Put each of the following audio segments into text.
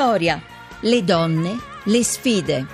Vittoria, le donne, le sfide.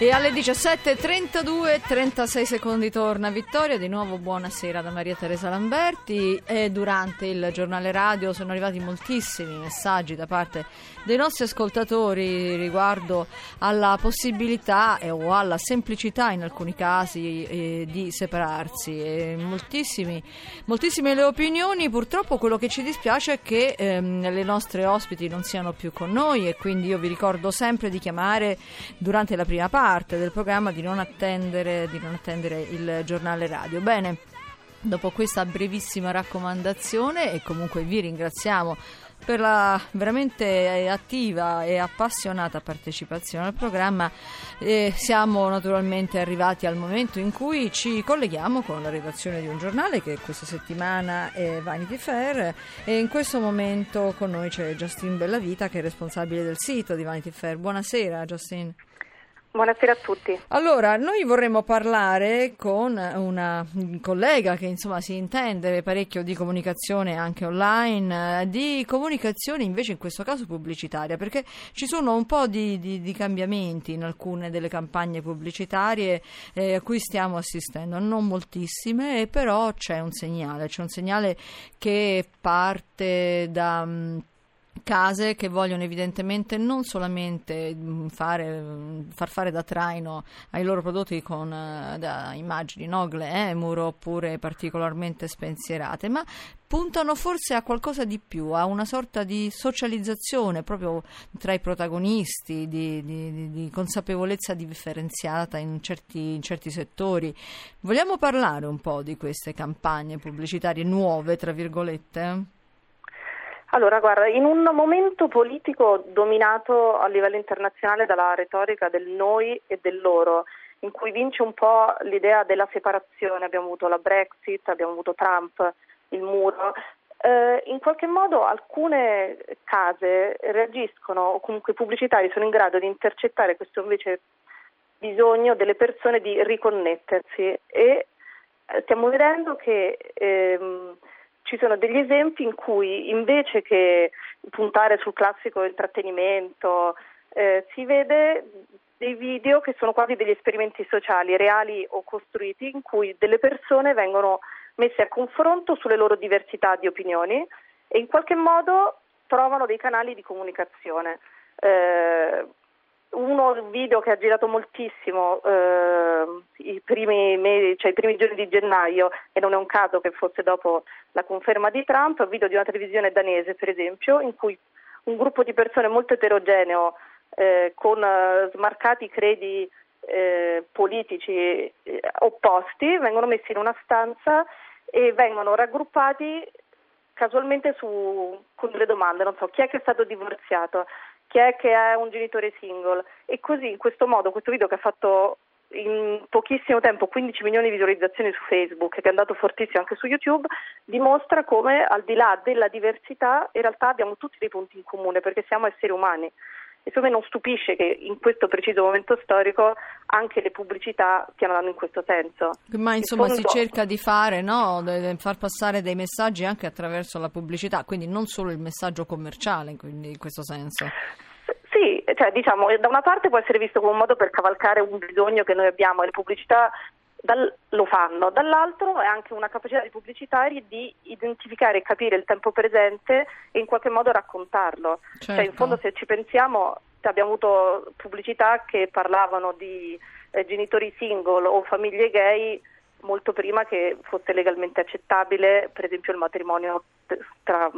E alle 17.32, 36 secondi torna Vittoria, di nuovo buonasera da Maria Teresa Lamberti. E durante il giornale radio sono arrivati moltissimi messaggi da parte dei nostri ascoltatori riguardo alla possibilità o alla semplicità in alcuni casi di separarsi. E moltissime le opinioni. Purtroppo quello che ci dispiace è che le nostre ospiti non siano più con noi, e quindi io vi ricordo sempre di chiamare durante la prima parte del programma, di non attendere il giornale radio. Bene, dopo questa brevissima raccomandazione, e comunque vi ringraziamo per la veramente attiva e appassionata partecipazione al programma, siamo naturalmente arrivati al momento in cui ci colleghiamo con la redazione di un giornale che questa settimana è Vanity Fair, e in questo momento con noi c'è Justine Bellavita, che è responsabile del sito di Vanity Fair. Buonasera Justine. Buonasera a tutti. Allora, noi vorremmo parlare con una collega che insomma si intende parecchio di comunicazione anche online, di comunicazione invece in questo caso pubblicitaria, perché ci sono un po' di cambiamenti in alcune delle campagne pubblicitarie a cui stiamo assistendo, non moltissime, però c'è un segnale che parte da case che vogliono evidentemente non solamente far fare da traino ai loro prodotti con da immagini, no, glamour oppure particolarmente spensierate, ma puntano forse a qualcosa di più, a una sorta di socializzazione proprio tra i protagonisti, di consapevolezza differenziata in certi settori. Vogliamo parlare un po' di queste campagne pubblicitarie nuove, tra virgolette? Allora, guarda, in un momento politico dominato a livello internazionale dalla retorica del noi e del loro, in cui vince un po' l'idea della separazione, abbiamo avuto la Brexit, abbiamo avuto Trump, il muro, in qualche modo alcune case reagiscono, o comunque i pubblicitari sono in grado di intercettare questo invece bisogno delle persone di riconnettersi, e stiamo vedendo che ci sono degli esempi in cui invece che puntare sul classico intrattenimento si vede dei video che sono quasi degli esperimenti sociali reali o costruiti, in cui delle persone vengono messe a confronto sulle loro diversità di opinioni e in qualche modo trovano dei canali di comunicazione. Uno video che ha girato moltissimo i primi giorni di gennaio, e non è un caso che fosse dopo la conferma di Trump, un video di una televisione danese per esempio, in cui un gruppo di persone molto eterogeneo con smarcati credi politici opposti vengono messi in una stanza e vengono raggruppati casualmente con delle domande, non so, chi è che è stato divorziato, che è un genitore single, e così in questo modo questo video, che ha fatto in pochissimo tempo 15 milioni di visualizzazioni su Facebook, che è andato fortissimo anche su YouTube, dimostra come al di là della diversità in realtà abbiamo tutti dei punti in comune, perché siamo esseri umani. Insomma, non stupisce che in questo preciso momento storico anche le pubblicità stiano andando in questo senso. Ma insomma si cerca di fare, no? Far passare dei messaggi anche attraverso la pubblicità, quindi non solo il messaggio commerciale, quindi in questo senso. Sì, cioè diciamo da una parte può essere visto come un modo per cavalcare un bisogno che noi abbiamo, e le pubblicità lo fanno, dall'altro è anche una capacità dei pubblicitari di identificare e capire il tempo presente e in qualche modo raccontarlo. Certo. Cioè in fondo, se ci pensiamo, abbiamo avuto pubblicità che parlavano di genitori single o famiglie gay molto prima che fosse legalmente accettabile per esempio il matrimonio tra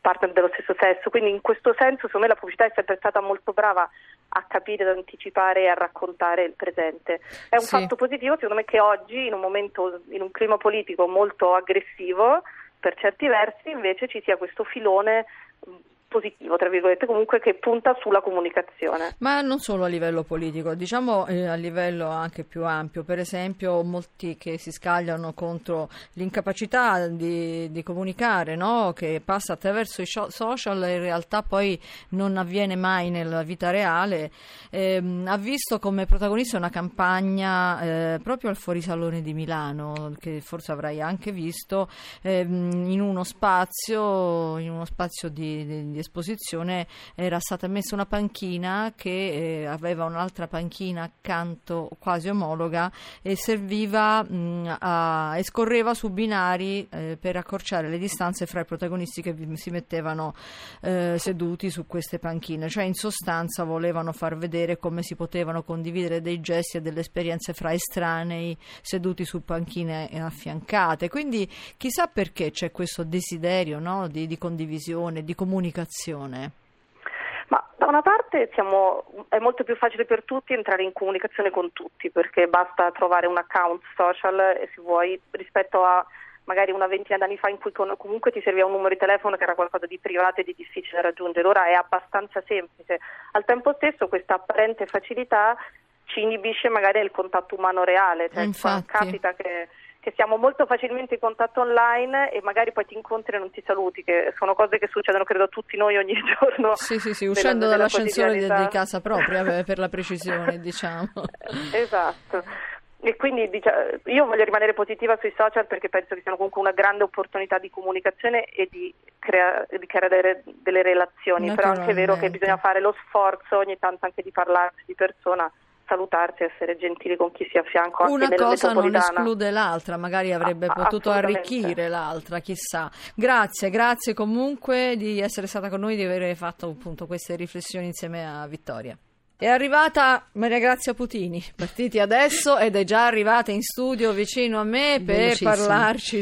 partner dello stesso sesso, quindi in questo senso secondo me la pubblicità è sempre stata molto brava a capire, ad anticipare e a raccontare il presente. È un fatto positivo secondo me che oggi, in un momento, in un clima politico molto aggressivo per certi versi, invece ci sia questo filone positivo, tra virgolette, comunque che punta sulla comunicazione. Ma non solo a livello politico, diciamo a livello anche più ampio. Per esempio molti che si scagliano contro l'incapacità di comunicare, no? Che passa attraverso i social e in realtà poi non avviene mai nella vita reale, ha visto come protagonista una campagna proprio al Fuorisalone di Milano, che forse avrai anche visto, in uno spazio di esposizione era stata messa una panchina che aveva un'altra panchina accanto quasi omologa e serviva e scorreva su binari per accorciare le distanze fra i protagonisti che si mettevano seduti su queste panchine. Cioè, in sostanza volevano far vedere come si potevano condividere dei gesti e delle esperienze fra estranei seduti su panchine affiancate. Quindi chissà perché c'è questo desiderio, no, di condivisione, di comunicazione. Ma da una parte è molto più facile per tutti entrare in comunicazione con tutti, perché basta trovare un account social e se vuoi, rispetto a magari una ventina d'anni fa in cui comunque ti serviva un numero di telefono che era qualcosa di privato e di difficile da raggiungere. Ora è abbastanza semplice. Al tempo stesso questa apparente facilità ci inibisce magari il contatto umano reale, cioè capita che siamo molto facilmente in contatto online e magari poi ti incontri e non ti saluti, che sono cose che succedono credo a tutti noi ogni giorno. Sì, uscendo dall'ascensore di casa propria, per la precisione, diciamo. Esatto. E quindi io voglio rimanere positiva sui social perché penso che siano comunque una grande opportunità di comunicazione e di creare delle relazioni, però anche è vero che bisogna fare lo sforzo ogni tanto anche di parlarsi di persona, salutarsi, essere gentili con chi si affianca. Una anche cosa non esclude l'altra, magari avrebbe potuto arricchire l'altra, chissà. Grazie comunque di essere stata con noi, di aver fatto appunto queste riflessioni insieme a Vittoria. È arrivata Maria Grazia Putini, partiti adesso, ed è già arrivata in studio vicino a me per parlarci,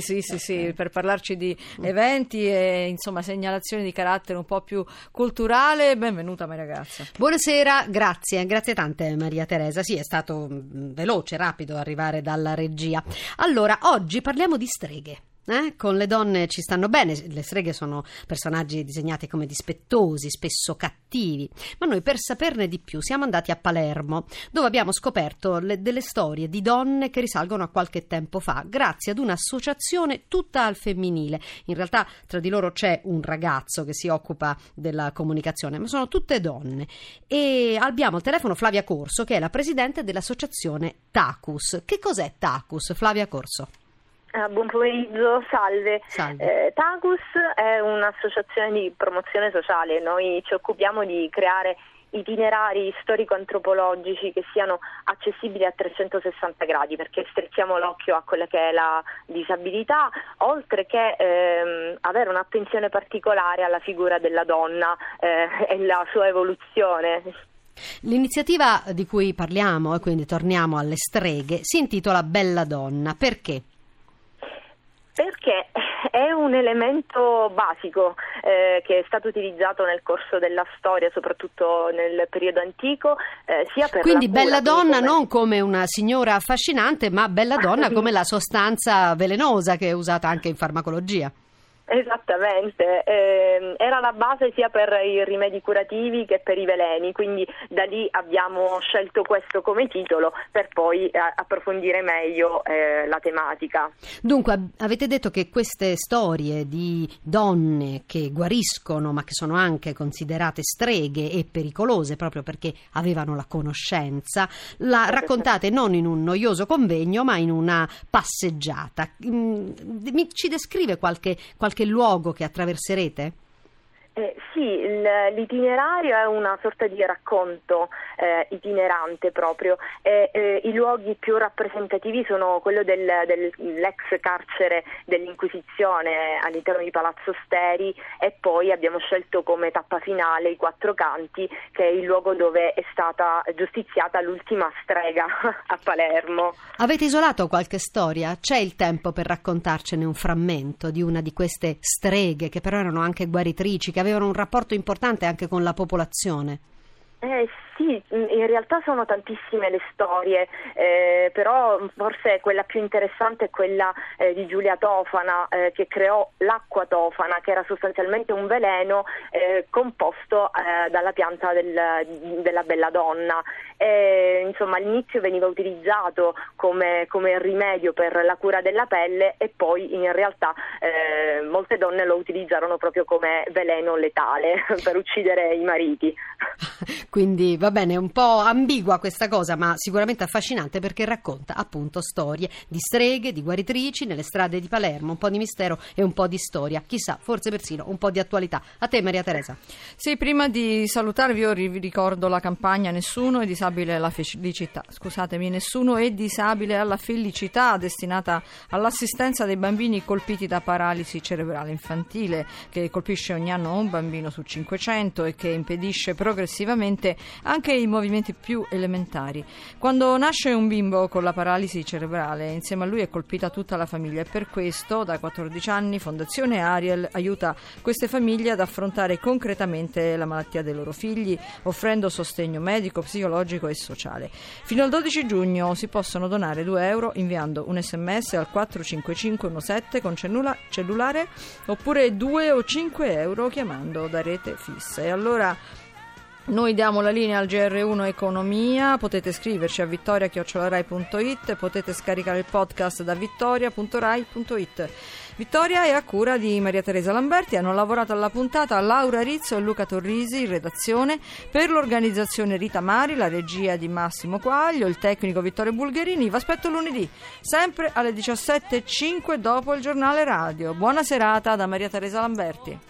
per parlarci di eventi e insomma segnalazioni di carattere un po' più culturale. Benvenuta Maria Grazia. Buonasera, grazie tante Maria Teresa. Sì, è stato veloce, rapido arrivare dalla regia. Allora, oggi parliamo di streghe. Con le donne ci stanno bene, le streghe sono personaggi disegnati come dispettosi, spesso cattivi, ma noi per saperne di più siamo andati a Palermo, dove abbiamo scoperto delle storie di donne che risalgono a qualche tempo fa grazie ad un'associazione tutta al femminile. In realtà tra di loro c'è un ragazzo che si occupa della comunicazione, ma sono tutte donne, e abbiamo al telefono Flavia Corso, che è la presidente dell'associazione Tagus. Che cos'è Tagus, Flavia Corso? Buon pomeriggio, salve. Tagus è un'associazione di promozione sociale. Noi ci occupiamo di creare itinerari storico-antropologici che siano accessibili a 360 gradi, perché strizziamo l'occhio a quella che è la disabilità, oltre che avere un'attenzione particolare alla figura della donna e la sua evoluzione. L'iniziativa di cui parliamo, e quindi torniamo alle streghe, si intitola Belladonna. Perché? Perché è un elemento basico che è stato utilizzato nel corso della storia, soprattutto nel periodo antico, sia per quindi la belladonna non come una signora affascinante, ma belladonna come la sostanza velenosa che è usata anche in farmacologia. Esattamente, era la base sia per i rimedi curativi che per i veleni, quindi da lì abbiamo scelto questo come titolo per poi approfondire meglio la tematica. Dunque, avete detto che queste storie di donne che guariscono ma che sono anche considerate streghe e pericolose proprio perché avevano la conoscenza, la raccontate non in un noioso convegno ma in una passeggiata. Ci descrive qualche luogo che attraverserete? Sì, l'itinerario è una sorta di racconto itinerante proprio. I luoghi più rappresentativi sono quello dell'ex carcere dell'Inquisizione all'interno di Palazzo Steri, e poi abbiamo scelto come tappa finale i Quattro Canti, che è il luogo dove è stata giustiziata l'ultima strega a Palermo. Avete isolato qualche storia? C'è il tempo per raccontarcene un frammento di una di queste streghe che però erano anche guaritrici, che avevano un rapporto importante anche con la popolazione? Sì, in realtà sono tantissime le storie, però forse quella più interessante è quella di Giulia Tofana, che creò l'acqua tofana, che era sostanzialmente un veleno composto dalla pianta della belladonna. Insomma, all'inizio veniva utilizzato come rimedio per la cura della pelle e poi in realtà molte donne lo utilizzarono proprio come veleno letale per uccidere i mariti. Quindi va bene, è un po' ambigua questa cosa, ma sicuramente affascinante, perché racconta appunto storie di streghe, di guaritrici nelle strade di Palermo, un po' di mistero e un po' di storia, chissà, forse persino un po' di attualità. A te, Maria Teresa. Sì, prima di salutarvi io vi ricordo la campagna Nessuno è disabile alla felicità, Nessuno è disabile alla felicità, destinata all'assistenza dei bambini colpiti da paralisi cerebrale infantile, che colpisce ogni anno un bambino su 500 e che impedisce progressivamente anche i movimenti più elementari. Quando nasce un bimbo con la paralisi cerebrale, insieme a lui è colpita tutta la famiglia, e per questo da 14 anni Fondazione Ariel aiuta queste famiglie ad affrontare concretamente la malattia dei loro figli, offrendo sostegno medico, psicologico e sociale. Fino al 12 giugno si possono donare €2 inviando un sms al 45517 con cellulare, oppure €2 o €5 chiamando da rete fissa. E allora noi diamo la linea al GR1 Economia, potete scriverci a vittoria@rai.it, potete scaricare il podcast da vittoria.rai.it. Vittoria è a cura di Maria Teresa Lamberti, hanno lavorato alla puntata Laura Rizzo e Luca Torrisi in redazione, per l'organizzazione Rita Mari, la regia di Massimo Quaglio, il tecnico Vittorio Bulgarini. Vi aspetto lunedì, sempre alle 17.05 dopo il giornale radio. Buona serata da Maria Teresa Lamberti.